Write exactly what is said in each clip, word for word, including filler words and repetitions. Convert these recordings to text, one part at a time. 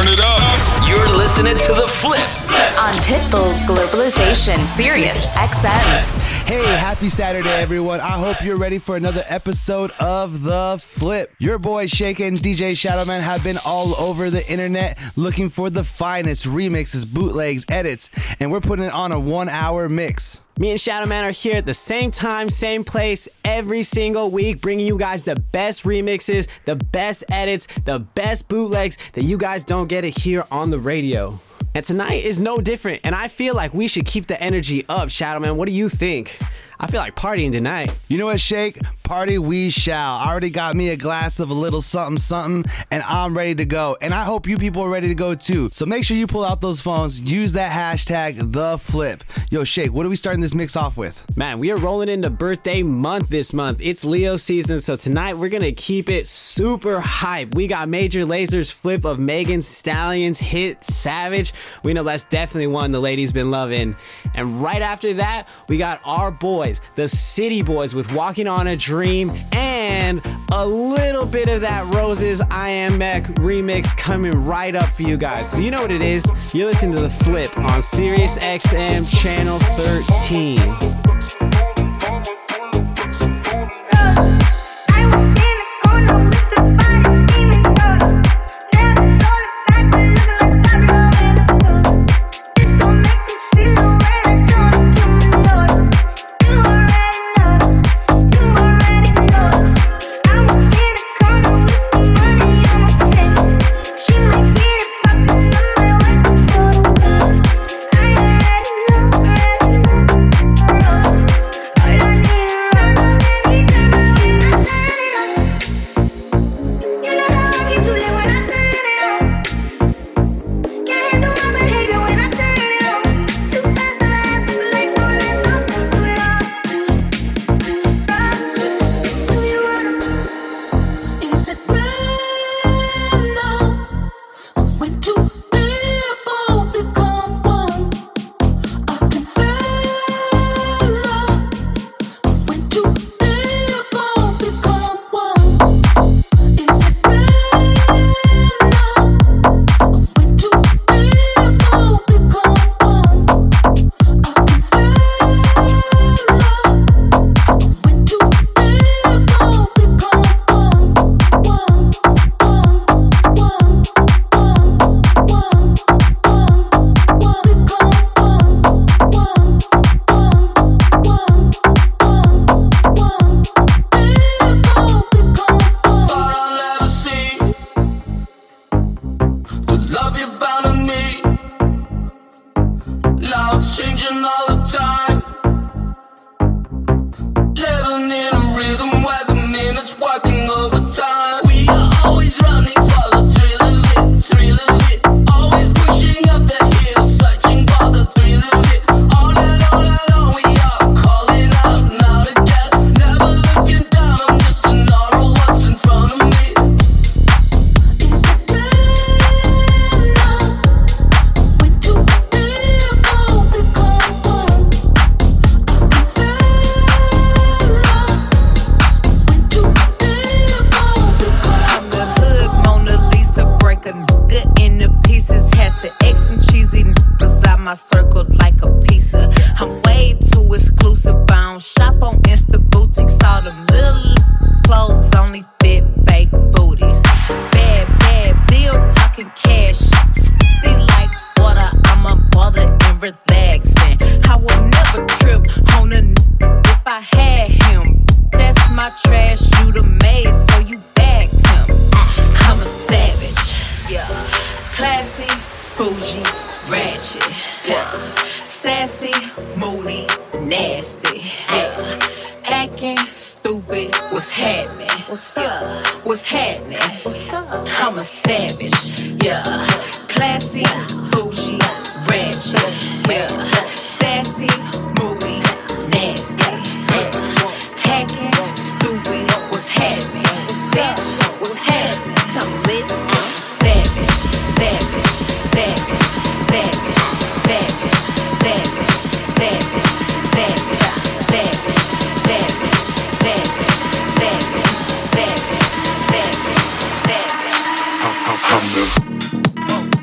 Turn it up. You're listening to The Flip on Pitbull's Globalization, Sirius X M. Hey, happy Saturday, everyone. I hope you're ready for another episode of The Flip. Your boys, Sh eight k and D J Shadowman have been all over the internet looking for the finest remixes, bootlegs, edits, and we're putting on a one-hour mix. Me and Shadowman are here at the same time, same place, every single week, bringing you guys the best remixes, the best edits, the best bootlegs that you guys don't get it here on the radio. And tonight is no different, and I feel like we should keep the energy up, Shadowman. What do you think? I feel like partying tonight. You know what, Sh eight k? Party we shall. I already got me a glass of a little something something, and I'm ready to go. And I hope you people are ready to go too. So make sure you pull out those phones, use that hashtag, TheFlip. Yo, Sh eight k, what are we starting this mix off with? Man, we are rolling into birthday month this month. It's Leo season, so tonight we're going to keep it super hype. We got Major Lazer's flip of Megan Stallion's hit Savage. We know that's definitely one the ladies been loving. And right after that, we got our boy, The City Boys, with Walking on a Dream, and a little bit of that Roses I Am Mech remix coming right up for you guys. So you know what it is. You're listening to The Flip on Sirius X M Channel thirteen. I'm the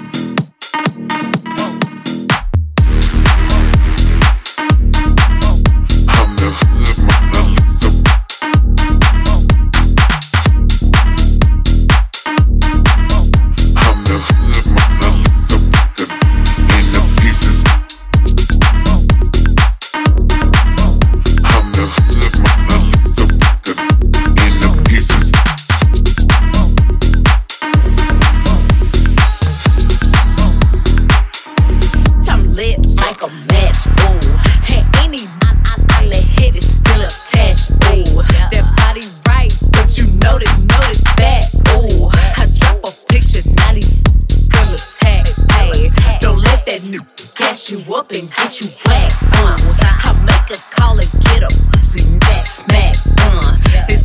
like a match, ooh. And any I-I-I-let hit is still attached, ooh. That body right, but you know that, know that fat, ooh. I drop a picture, now these still attack, ayy. Don't let that new catch you up and get you whacked, uh. I make a call and get a pussy neck smack, uh. This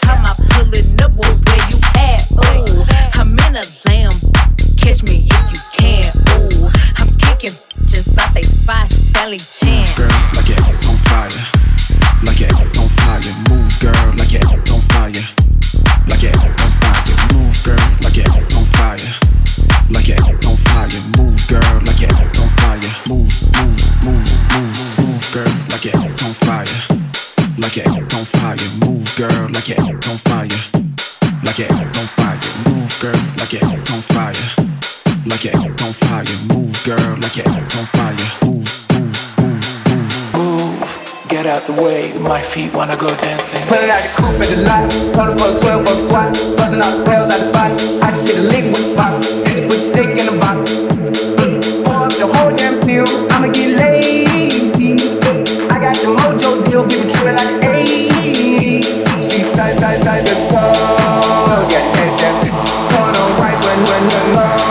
time I pullin' up, well, where you at, ooh. I'm in a lamb, catch me if you can, ooh. I'm kicking bitches off they spots, Sally Chan. Girl, like it on fire, like it on fire, move, girl, like it on fire, like it on fire, move, girl, like it on fire, like it on fire, move, girl, like it on fire, move, move, move, move, move, girl, like it on fire, like it on fire, move, girl, like it on fire, like it on fire, move, girl, like it on fire. Like it on fire, move, girl. Like it on fire, move, move, move, move. Move, get out the way. My feet wanna go dancing. Pulling out the coupe at the lot, total for a twelve for the swap, busting out the tails out the body. I just get a lick with the bop, and it with stick in the bottom. Pour up the whole damn seal. I'ma get lazy. I got the mojo deal, give it trippin' like an eighty. She side, side, side the soul. Got that shit. Turn on right, but nothing low.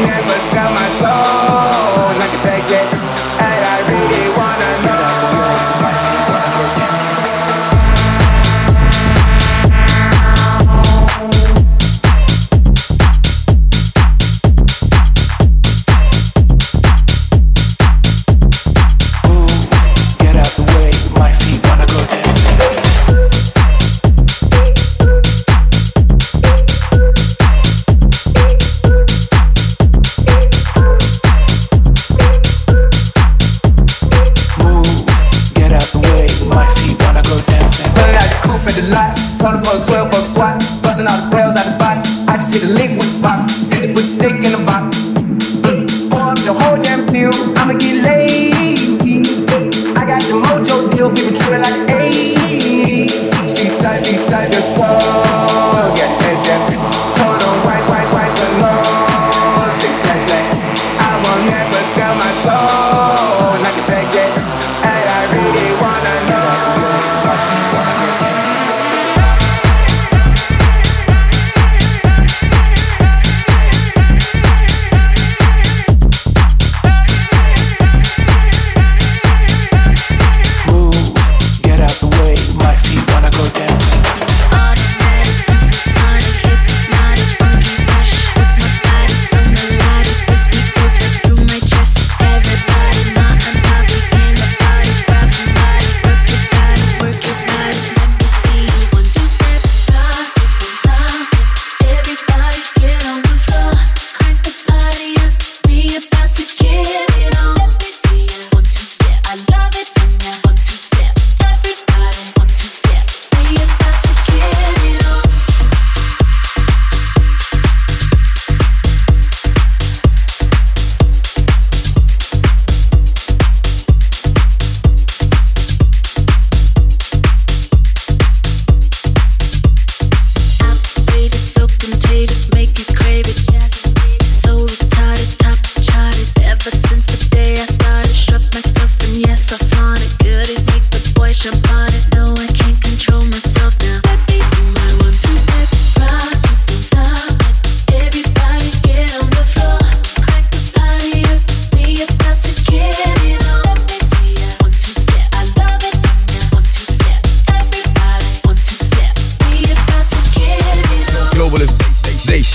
Never sell my soul like a bag yet, and I really wanna know. My feet wanna go dancing. Ooh, get out the way. My feet wanna go dancing. twelve fuck swat, busting all the bells out the body. I just hit a lick with the bop, and it put the stick in the bottom. Pour up the whole damn seal, I'ma get lazy. I got the mojo deal, give it trippin' like an eighty. She side, she side, the soul. Got that shit. Told her right, right, right, the low. Six slash slash. I won't never sell my soul. Like a bag yet, and I really wanna know.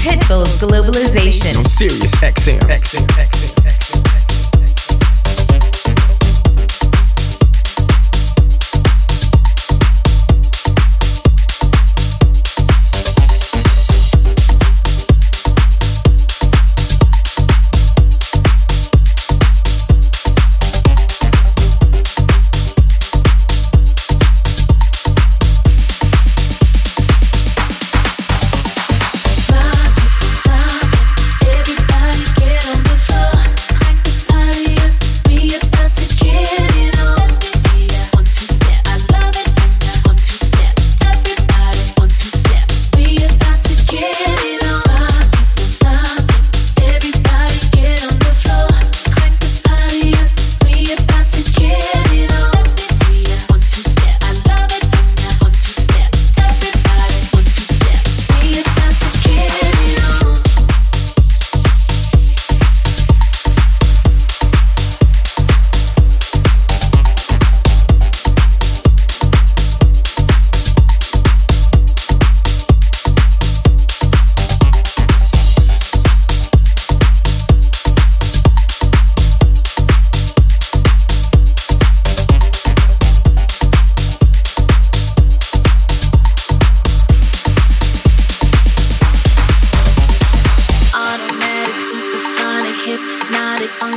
Pitbull's Globalization on Sirius X M. X M, X M, X M, X M. Floor.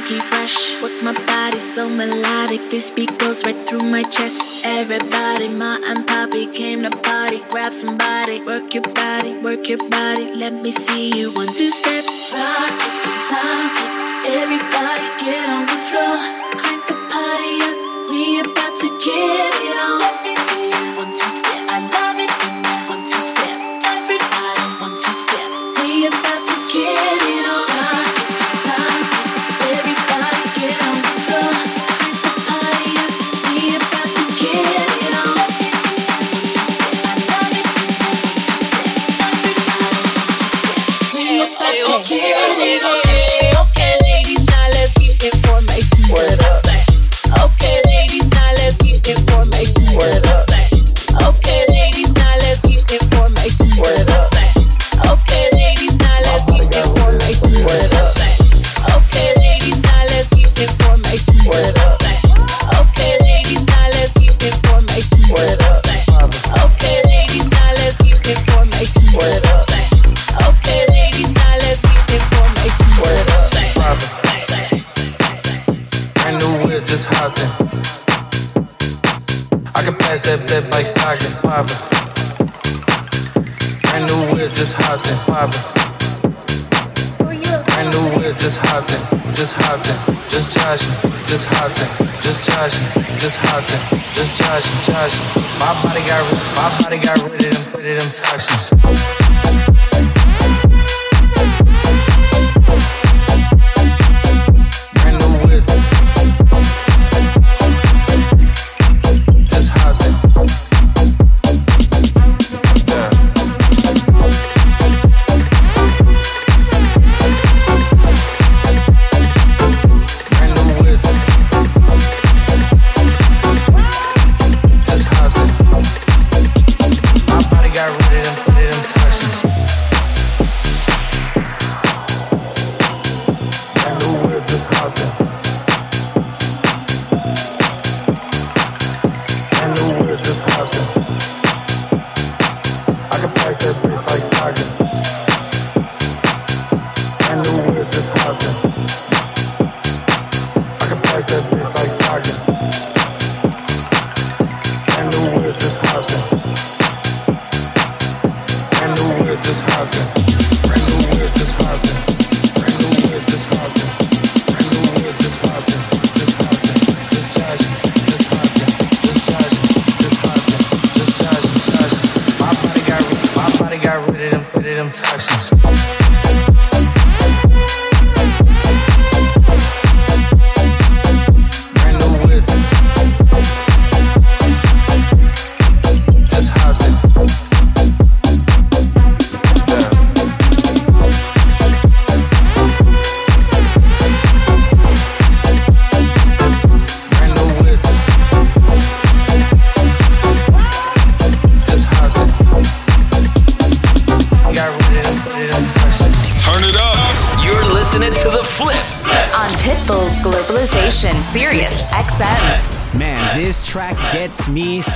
funky fresh. Work my body so melodic, this beat goes right through my chest. Everybody, ma and papi came to party. Grab somebody, work your body, work your body. Let me see you one, two step. Rock it, dance like it. Everybody get on the floor. Crank the party up, we about to get it on. Let me see you one, two step. I love it in that one, two step. Everybody, one, two step. We about to get it on.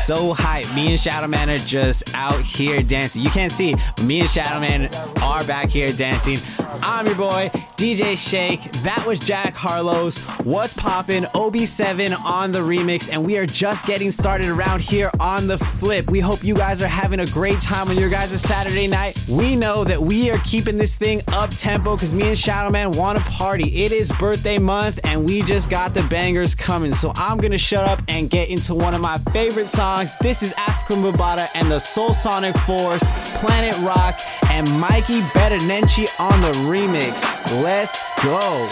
So hype. Me and Shadowman are just out here dancing. You can't see, but me and Shadowman are back here dancing. I'm your boy, D J Shake. That was Jack Harlow's What's Poppin', O B seven on the remix, and we are just getting started around here on The Flip. We hope you guys are having a great time on your guys' Saturday night. We know that we are keeping this thing up-tempo because me and Shadowman want to party. It is birthday month, and we just got the bangers coming, so I'm going to shut up and get into one of my favorite songs. This is African Bambaataa and the Soulsonic Force, Planet Rock, and Mikey Benanenchi on the remix. Let's go.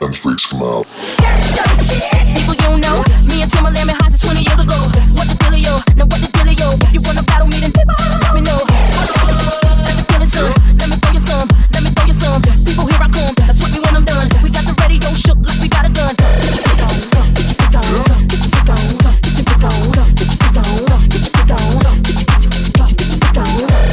and freaks come out. People you know, me and Tim are lambing high since twenty years ago. What the dealio? Now what the dealio? If you wanna battle me, then let me know. Let me feel it, sir. Let me throw you some. Let me throw you some. People, here I come. That's what we want, I'm done. We got the radio shook like we got a gun. Get your pick on, get your pick on, get your pick on, get your pick on, get your pick on, get your pick on, get your pick on, get your pick on.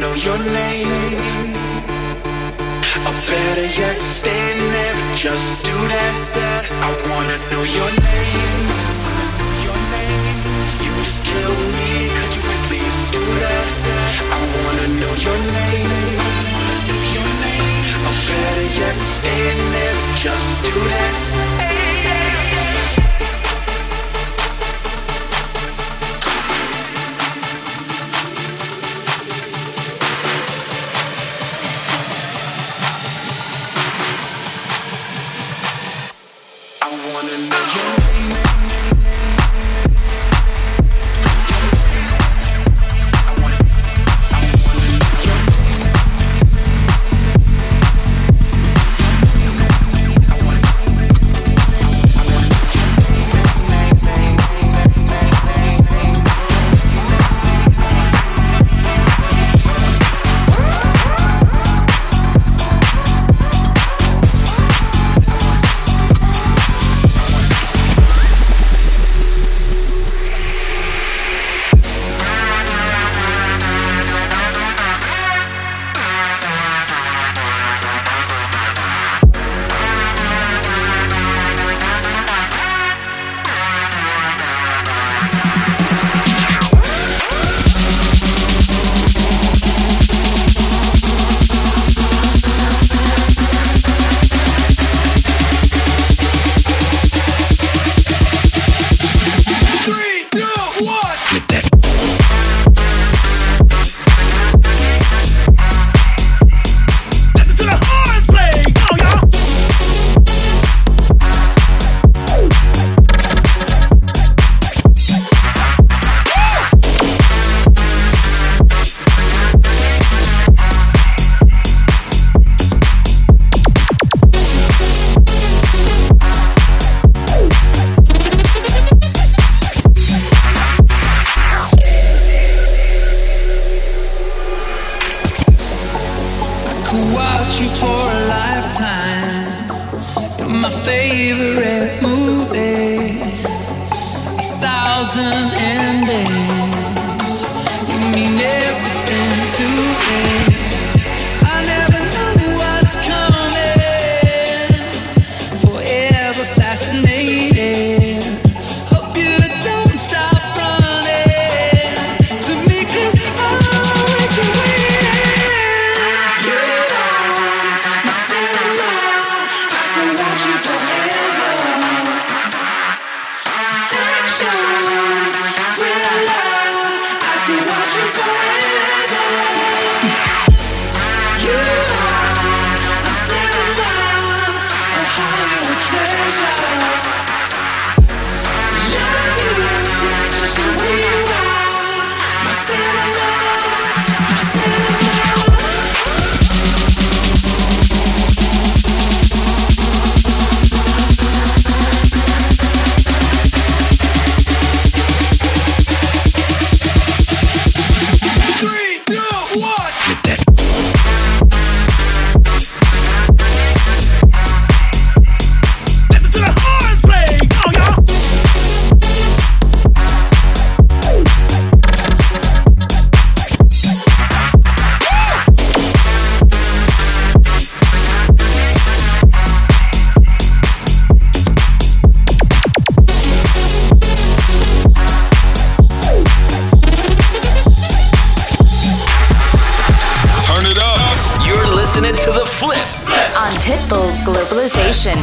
know your name. Or better yet, stand there, just do that. I wanna know your name. You just kill me, could you at least do that? I wanna know your name. Or better yet, stand there, just do that.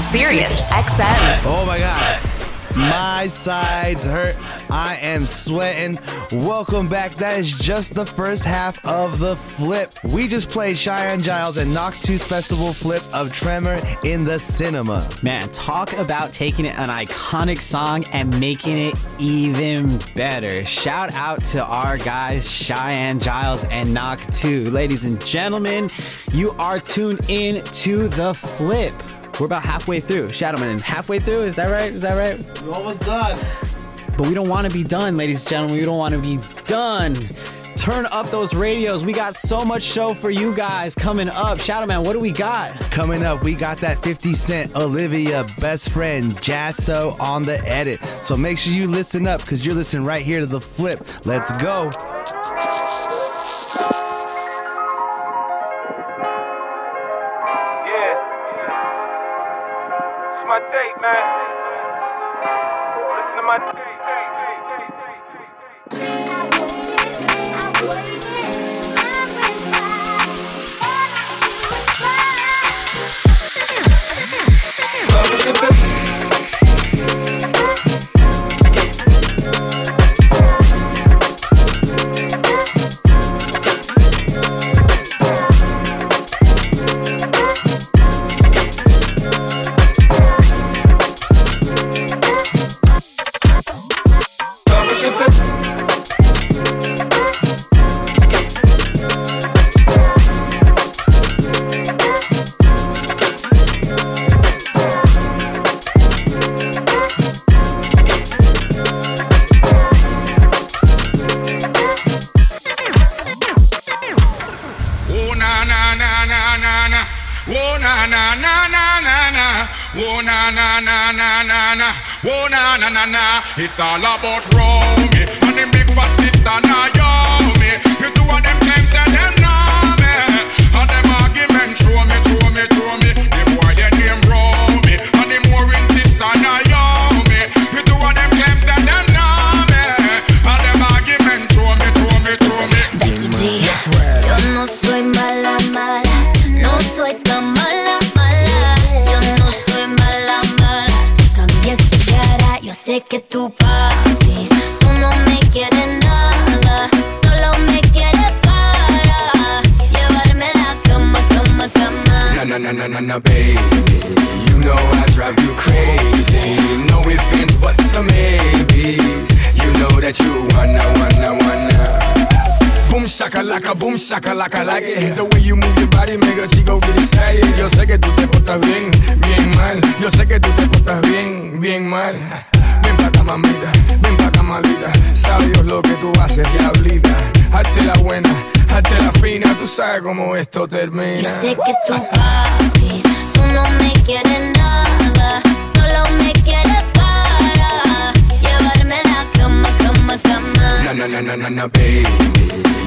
Sirius X M. Oh my God. My sides hurt. I am sweating. Welcome back. That is just the first half of The Flip. We just played Cheyenne Giles and Knock two's festival flip of Tremor in the Cinema. Man, talk about taking an iconic song and making it even better. Shout out to our guys, Cheyenne Giles and Knock two. Ladies and gentlemen, you are tuned in to The Flip. We're about halfway through. Shadowman, halfway through? Is that right? Is that right? We're almost done. But we don't want to be done, ladies and gentlemen. We don't want to be done. Turn up those radios. We got so much show for you guys coming up. Shadowman, what do we got? Coming up, we got that fifty Cent, Olivia, Best Friend, Jasso on the edit. So make sure you listen up because you're listening right here to The Flip. Let's go. my tape, man. Listen to my tape. It's all about Romy and them big fat sister Naomi. You two of them claims and them know me. And them argument throw me, throw me, throw me. The boy they name Romy and them worrying sister Naomi. You two of them claims and them know me. And them argument throw me, throw me, throw me. Becky G, yes, well. Yo no soy mala, mala. No soy tan mala, mala. Yo no soy mala, mala. Cambié esa cara, yo sé que tú na na na baby, you know I drive you crazy. No ifs, ands, buts, some maybes. You know that you wanna, wanna, wanna. Boom shakalaka, boom shakalaka, like it. The way you move your body, make a chico get excited. Yo sé que tú te portas bien, bien mal. Yo sé que tú te portas bien, bien mal. Ven pa' acá, mamita, ven pa' acá, malita. Sabes lo que tú haces, diablita. Hazte la buena, hazte la fina. Tú sabes cómo esto termina. Yo sé que tú, papi, tú no me quieres nada. Solo me quieres para llevarme la cama, cama, cama. Na, na, na, na, na, na, baby.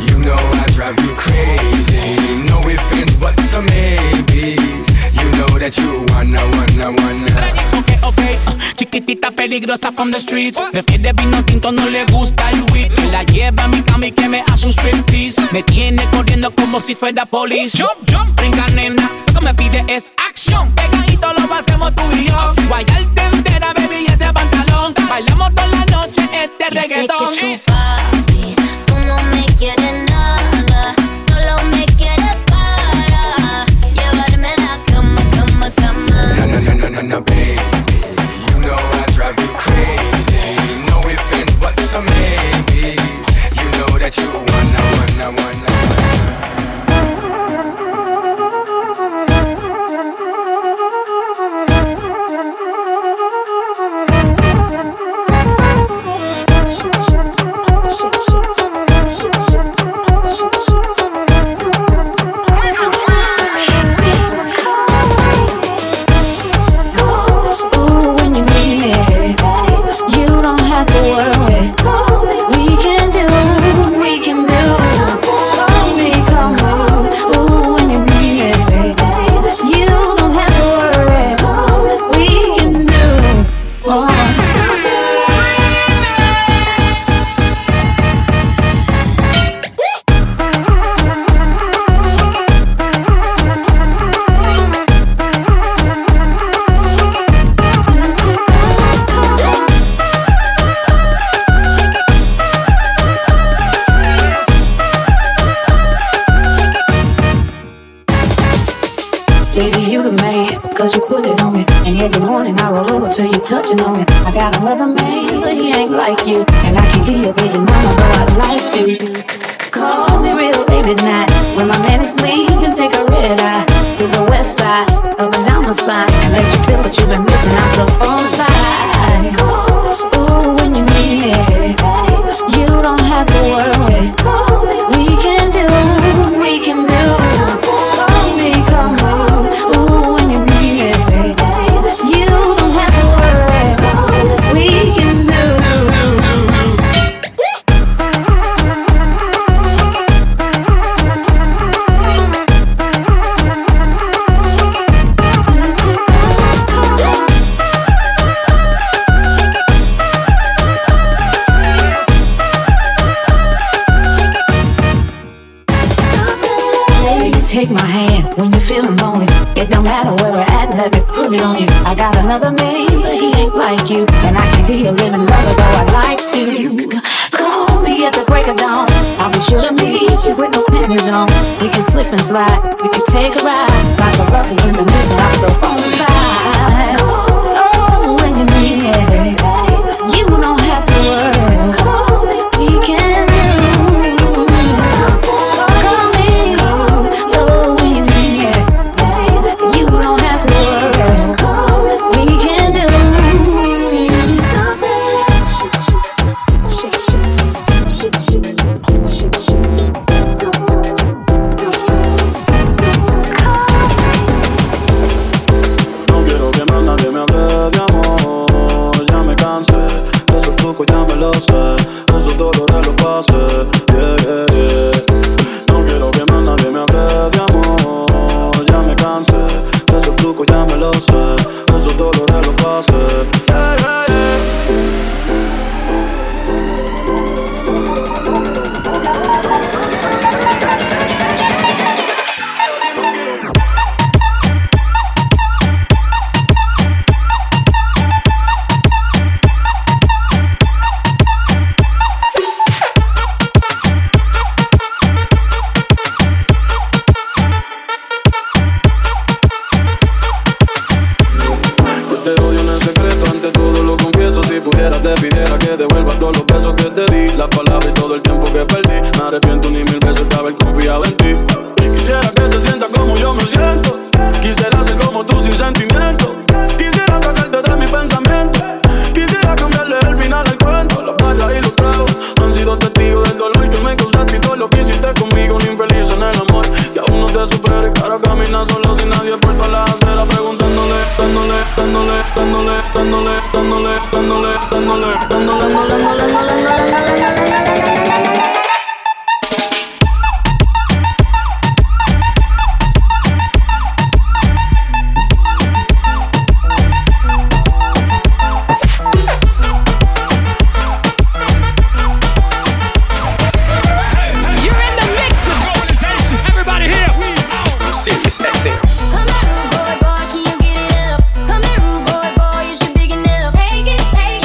You know I drive you crazy. No ifs, ands, buts, some maybes. You know that you wanna, wanna, wanna. Okay, okay, uh, chiquitita peligrosa from the streets. Prefiere vino tinto, no le gusta el weed. Que la lleva a mi cama y que me hace un striptease. Me tiene corriendo como si fuera police. Jump, jump, venga nena, lo que me pide es acción. Pegadito lo hacemos tú y yo. Guayarte entera, baby, y ese pantalón. Bailamos toda la noche este yo reggaetón. Sé que tú, papi, tú no me quieres nada. Solo me quieres para llevarme la cama, cama, cama. Na, na, na, na, na, na, baby. You wanna, wanna, wanna. Ooh, when you need me, you don't have to worry. We can do touching on me. I got another man, but he ain't like you. And I can be your baby mama, though I'd like to. Call me real late at night when my man is sleeping, take a red eye to the west side, up and down my spine, and let you feel what you've been missing. I'm so on fire. Ooh, when you need me, you don't have to worry. We can do, we can do. Call me, call me. Ooh, when you need me, you don't have to. We can do. take my hand when you're feeling lonely. It don't matter where we're at, let me put it on you. I got another man, but he ain't like you, and I can do your living lover, though I'd like to. Call me at the break of dawn. I'll be sure to meet you with no panties on. We can slip and slide, we can take a ride. I'm so lovely in the midst, I'm so on fire. Oh, when you need me, you don't have to worry. Call me, we can. Come here, rude boy, boy, you should big it up. Take it, take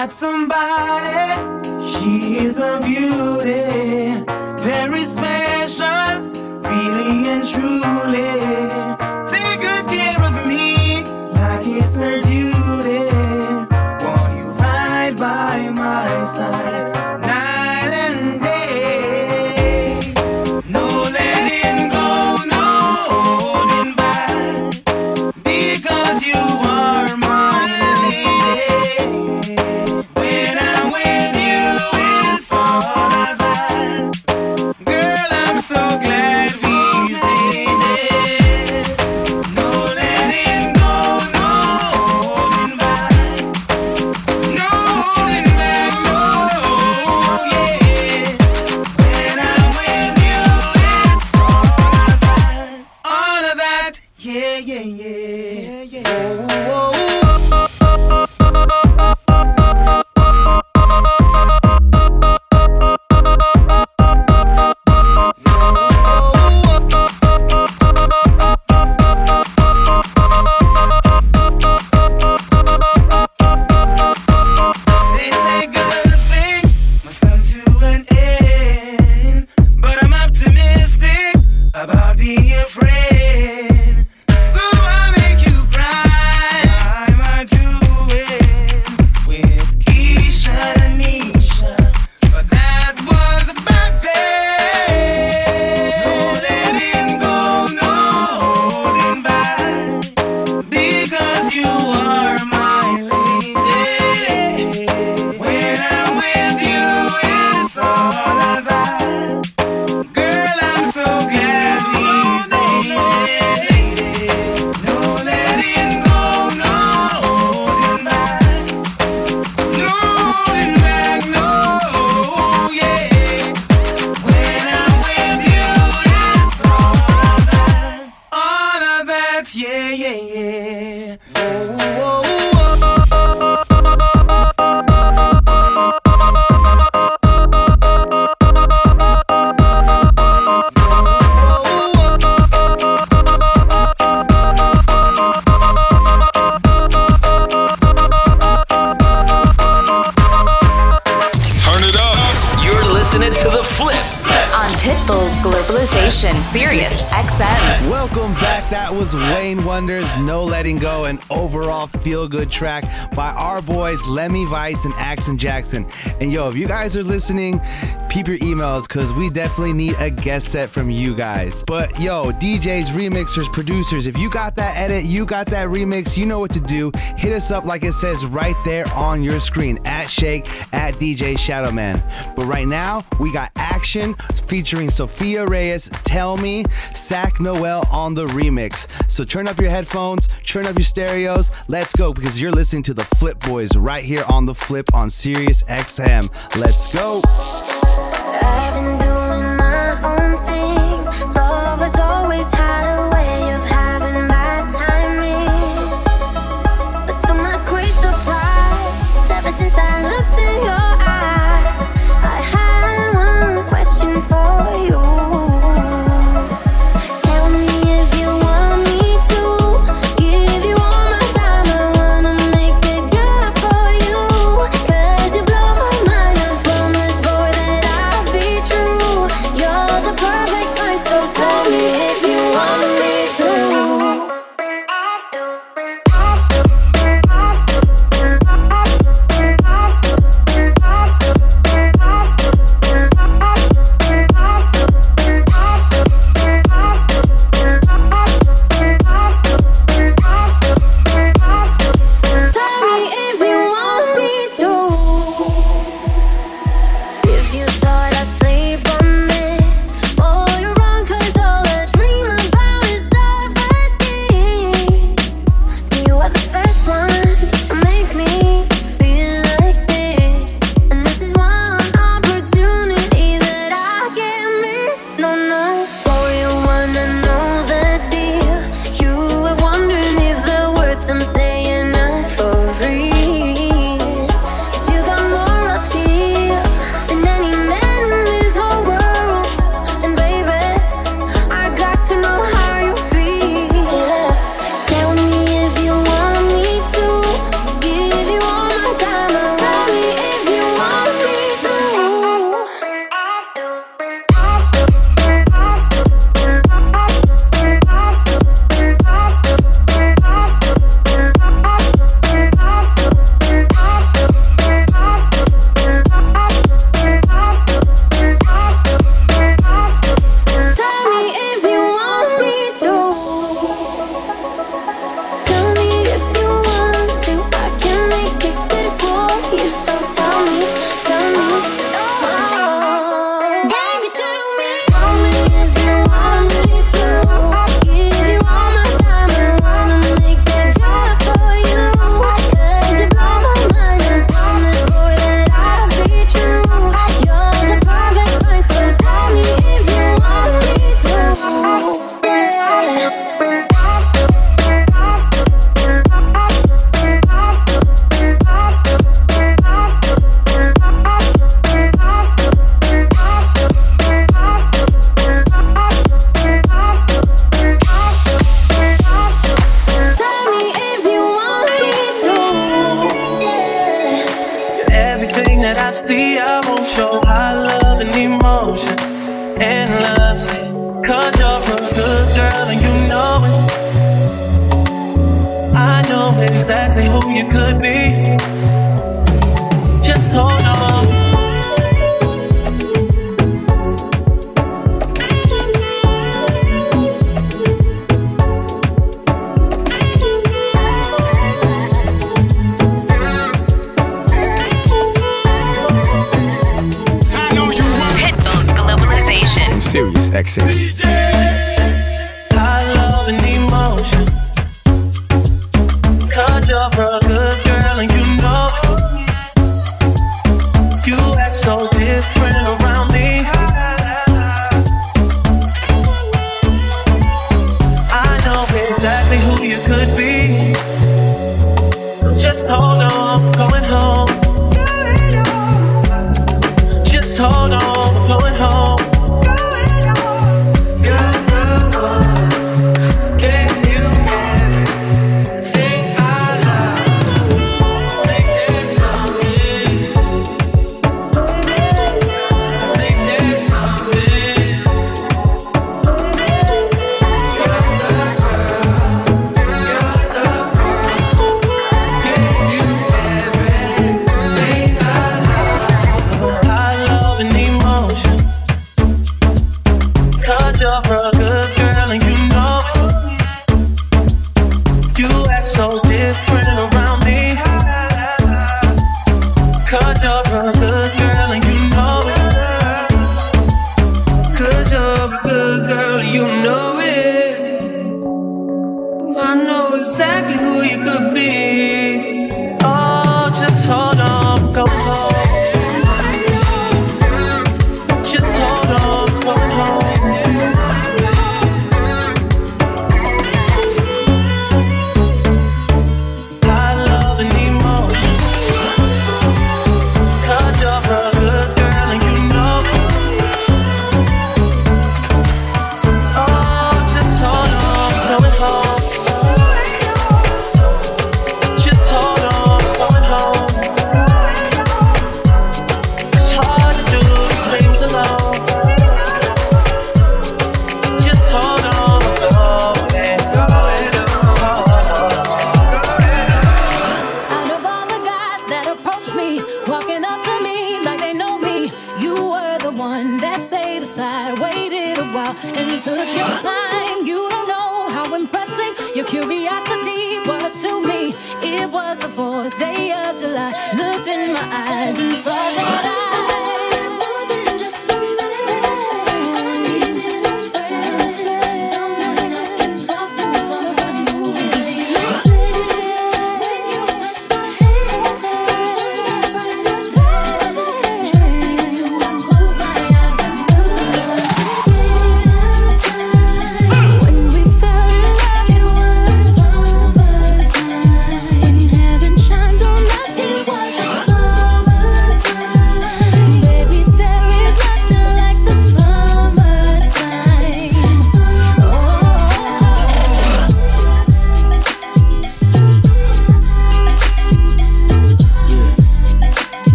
got somebody. She's a beauty, very special, really and truly. Take good care of me like it's her duty. Won't you ride by my side? Sirius X M. Welcome back. That was Wayne Wonder's No Letting Go, an overall feel-good track by our boys Lemmy Vice and Action Jackson. And yo, if you guys are listening, keep your emails, because we definitely need a guest set from you guys. But yo, D Js, remixers, producers, if you got that edit, you got that remix, you know what to do. Hit us up like it says right there on your screen, at Sh eight k, at D J Shadowman. But right now, we got Action featuring Sofia Reyes, Tell Me, Sak Noel on the remix. So turn up your headphones, turn up your stereos, let's go, because you're listening to The Flip Boys right here on The Flip on Sirius X M. Let's go. I've been doing my own thing. Love has always had a way of having my timing, but to my great surprise, ever since I looked in your eyes, I had one question for you. If you thought I'd sleep on this, oh, such a good girl and you know it. I know exactly who you could be. Just hold on. Sirius X M. I love an emotion. Cause you're a good girl and you know it. You act so different around me. I know exactly who you could be. So just hold on, I'm going home. Just hold on, I'm going home. Oh, just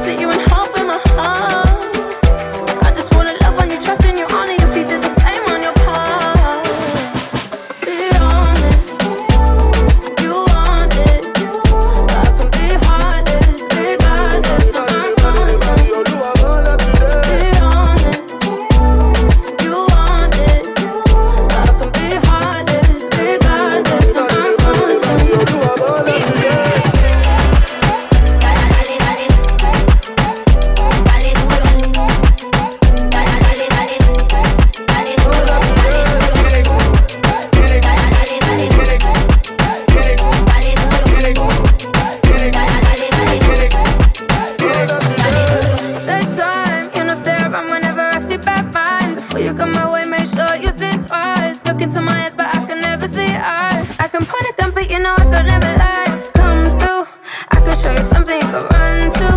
split you in half in my heart. Look on my way, make sure you think twice. Look into my eyes, but I can never see eye. I can point a gun, but you know I could never lie. Come through, I can show you something you can run to.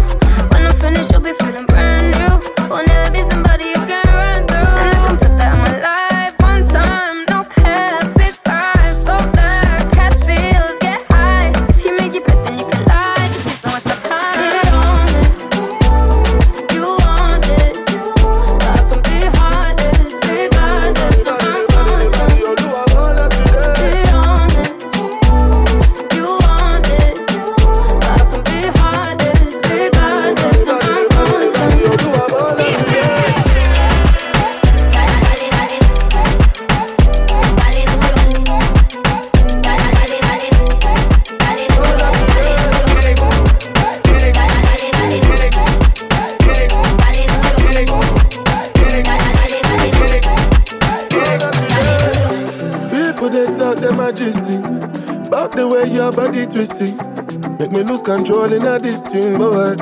When I'm finished, you'll be feeling brand new. Will never be somebody you can run through. And I can put that in my life one time. No cap, big five, slow down, catch feels, get high. If you make your breath, then you can lie. Just need so much more time. You want it, you want it. I can be heartless, regardless of my conscience. Be honest, you want it. I can be heartless, regardless of my conscience. People they talk their majesty, about the way your body twisting, make me lose control in a this thing, boy.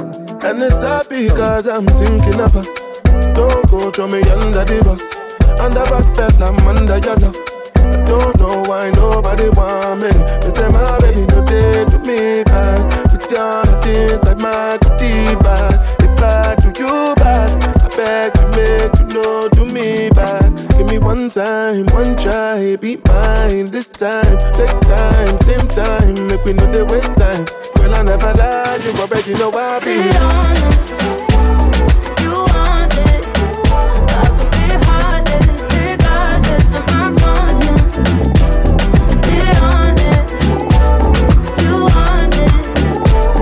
And it's happy cause I'm thinking of us. Don't go throw me under the bus, under respect I'm under your love. I don't know why nobody want me. They say my baby no they do me bad. Put your hands inside my goodie bag. If I do you bad, I beg you make you no do me bad. Give me one time, one try, be mine this time. Take time, same time, make we know they waste time. Well, I never lied, you already know I be. Be honest, you want it. I could be heartless, regardless of my conscience. Be honest, you want it.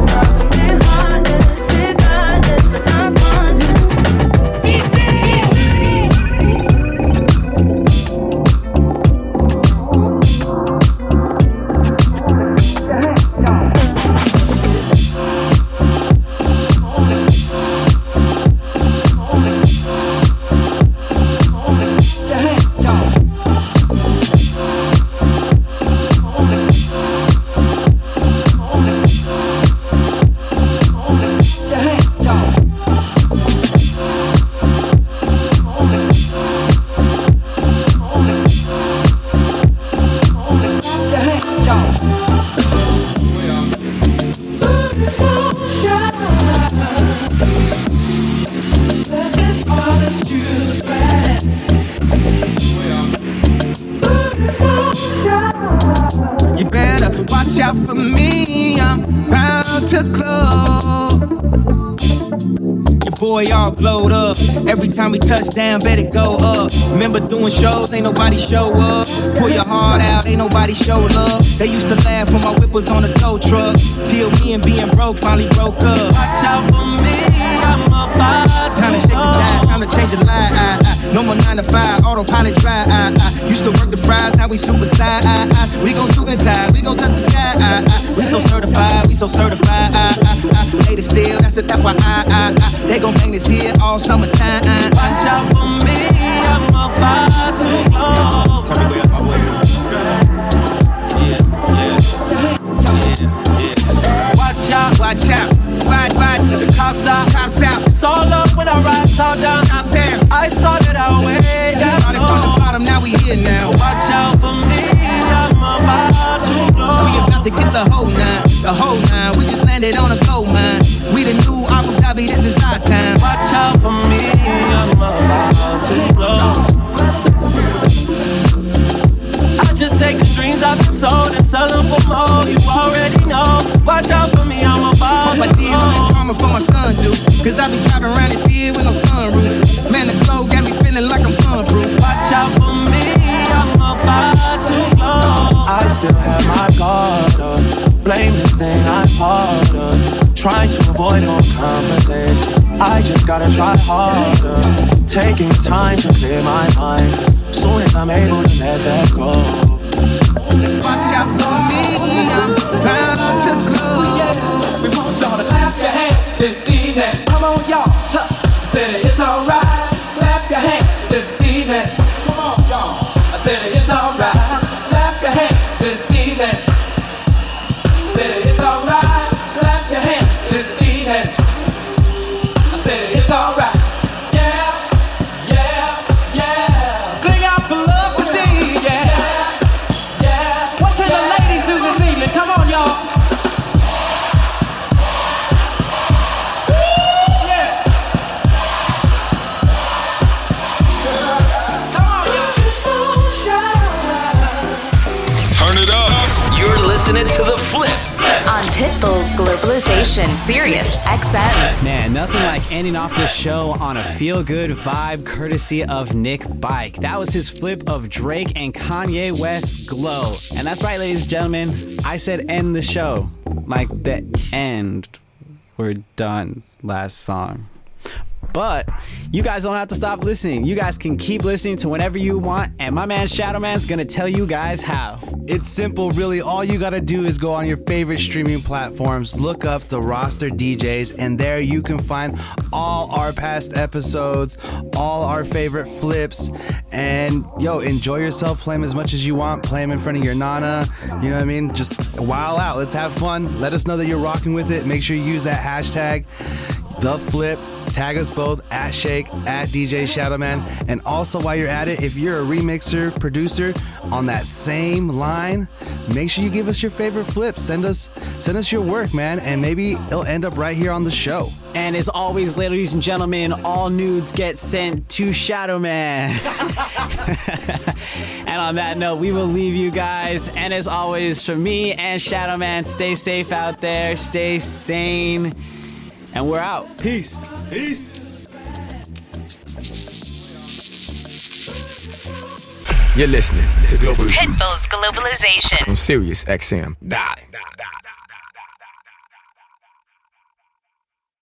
I could be heartless, regardless of my conscience. You better watch out for me, I'm bound to glow. Your boy all glowed up. Every time we touch down, bet it go up. Remember doing shows, ain't nobody show up. Pull your heart out, ain't nobody show love. They used to laugh when my whip was on a tow truck, till me and being broke finally broke up. Watch out for me, I'm about to. Time to shake the dice, time to change the line. I, I. No more nine to five, autopilot drive. I, I. Used to work the fries, now we superstar. I, I. We gon' suit and tie, we gon' touch the sky. I, I. We so certified, we so certified. I, I, I. Made it still, that's a F Y I. I, I. They gon' bang this here all summertime. I, I. Watch out for me, I'm about to blow. Turn me way up, my voice. Yeah, yeah, yeah, yeah. Watch out, watch out. Ride, ride, the cops out, cops out. It's all up when I ride top down, top down. I started our way, yeah. We started from the bottom, now we here now. Watch out for me, I'm about to blow. We about to get the whole nine, the whole nine. We just landed on a gold mine. We the new Abu Dhabi, this is our time. Watch out for me, I'm about to blow. I just take the dreams I've been sold and sell them for more. You already know. Watch out for me, I'm about to blow. I'm karma for my son, dude. Cause I be driving around the field with no sunroof. Man, the glow got me feeling like I'm fun, Bruce. Watch out for me, I'm about to blow. I still have my guard up. Blame this thing I'm harder. Trying to avoid all conversation. I just gotta try harder. Taking time to clear my mind. Soon as I'm able to let that go. Watch out for me, I'm bound to glow. Yeah. We want y'all to clap your hands this evening. Come on, y'all. Huh. Said it's alright. Clap your hands this evening. Come on, y'all. I said it's alright. Clap your hands this evening. Said it's alright. Clap your hands this evening. I said it's alright. Yeah, yeah, yeah. Pitbull's Globalization, Sirius X M. Man, nothing like ending off this show on a feel-good vibe courtesy of Nick Bike. That was his flip of Drake and Kanye West's Glow. And that's right, ladies and gentlemen, I said end the show. Like the end. We're done. Last song. But you guys don't have to stop listening. You guys can keep listening to whenever you want, and my man Shadowman's gonna tell you guys how. It's simple, really. All you gotta do is go on your favorite streaming platforms, look up the Roster D Js, and there you can find all our past episodes, all our favorite flips, and yo, enjoy yourself. Play them as much as you want. Play them in front of your nana. You know what I mean? Just wild out. Let's have fun. Let us know that you're rocking with it. Make sure you use that hashtag, The Flip. Tag us both at Sh eight k, at D J Shadowman. And also, while you're at it, if you're a remixer, producer on that same line, make sure you give us your favorite flips. Send us, send us your work, man, and maybe it'll end up right here on the show. And as always, ladies and gentlemen, all nudes get sent to Shadowman. And on that note, we will leave you guys. And as always, from me and Shadowman, stay safe out there, stay sane. And we're out. Peace. Peace. You're listening to Pitbull's Globalization on Sirius X M. Die. Die. Die.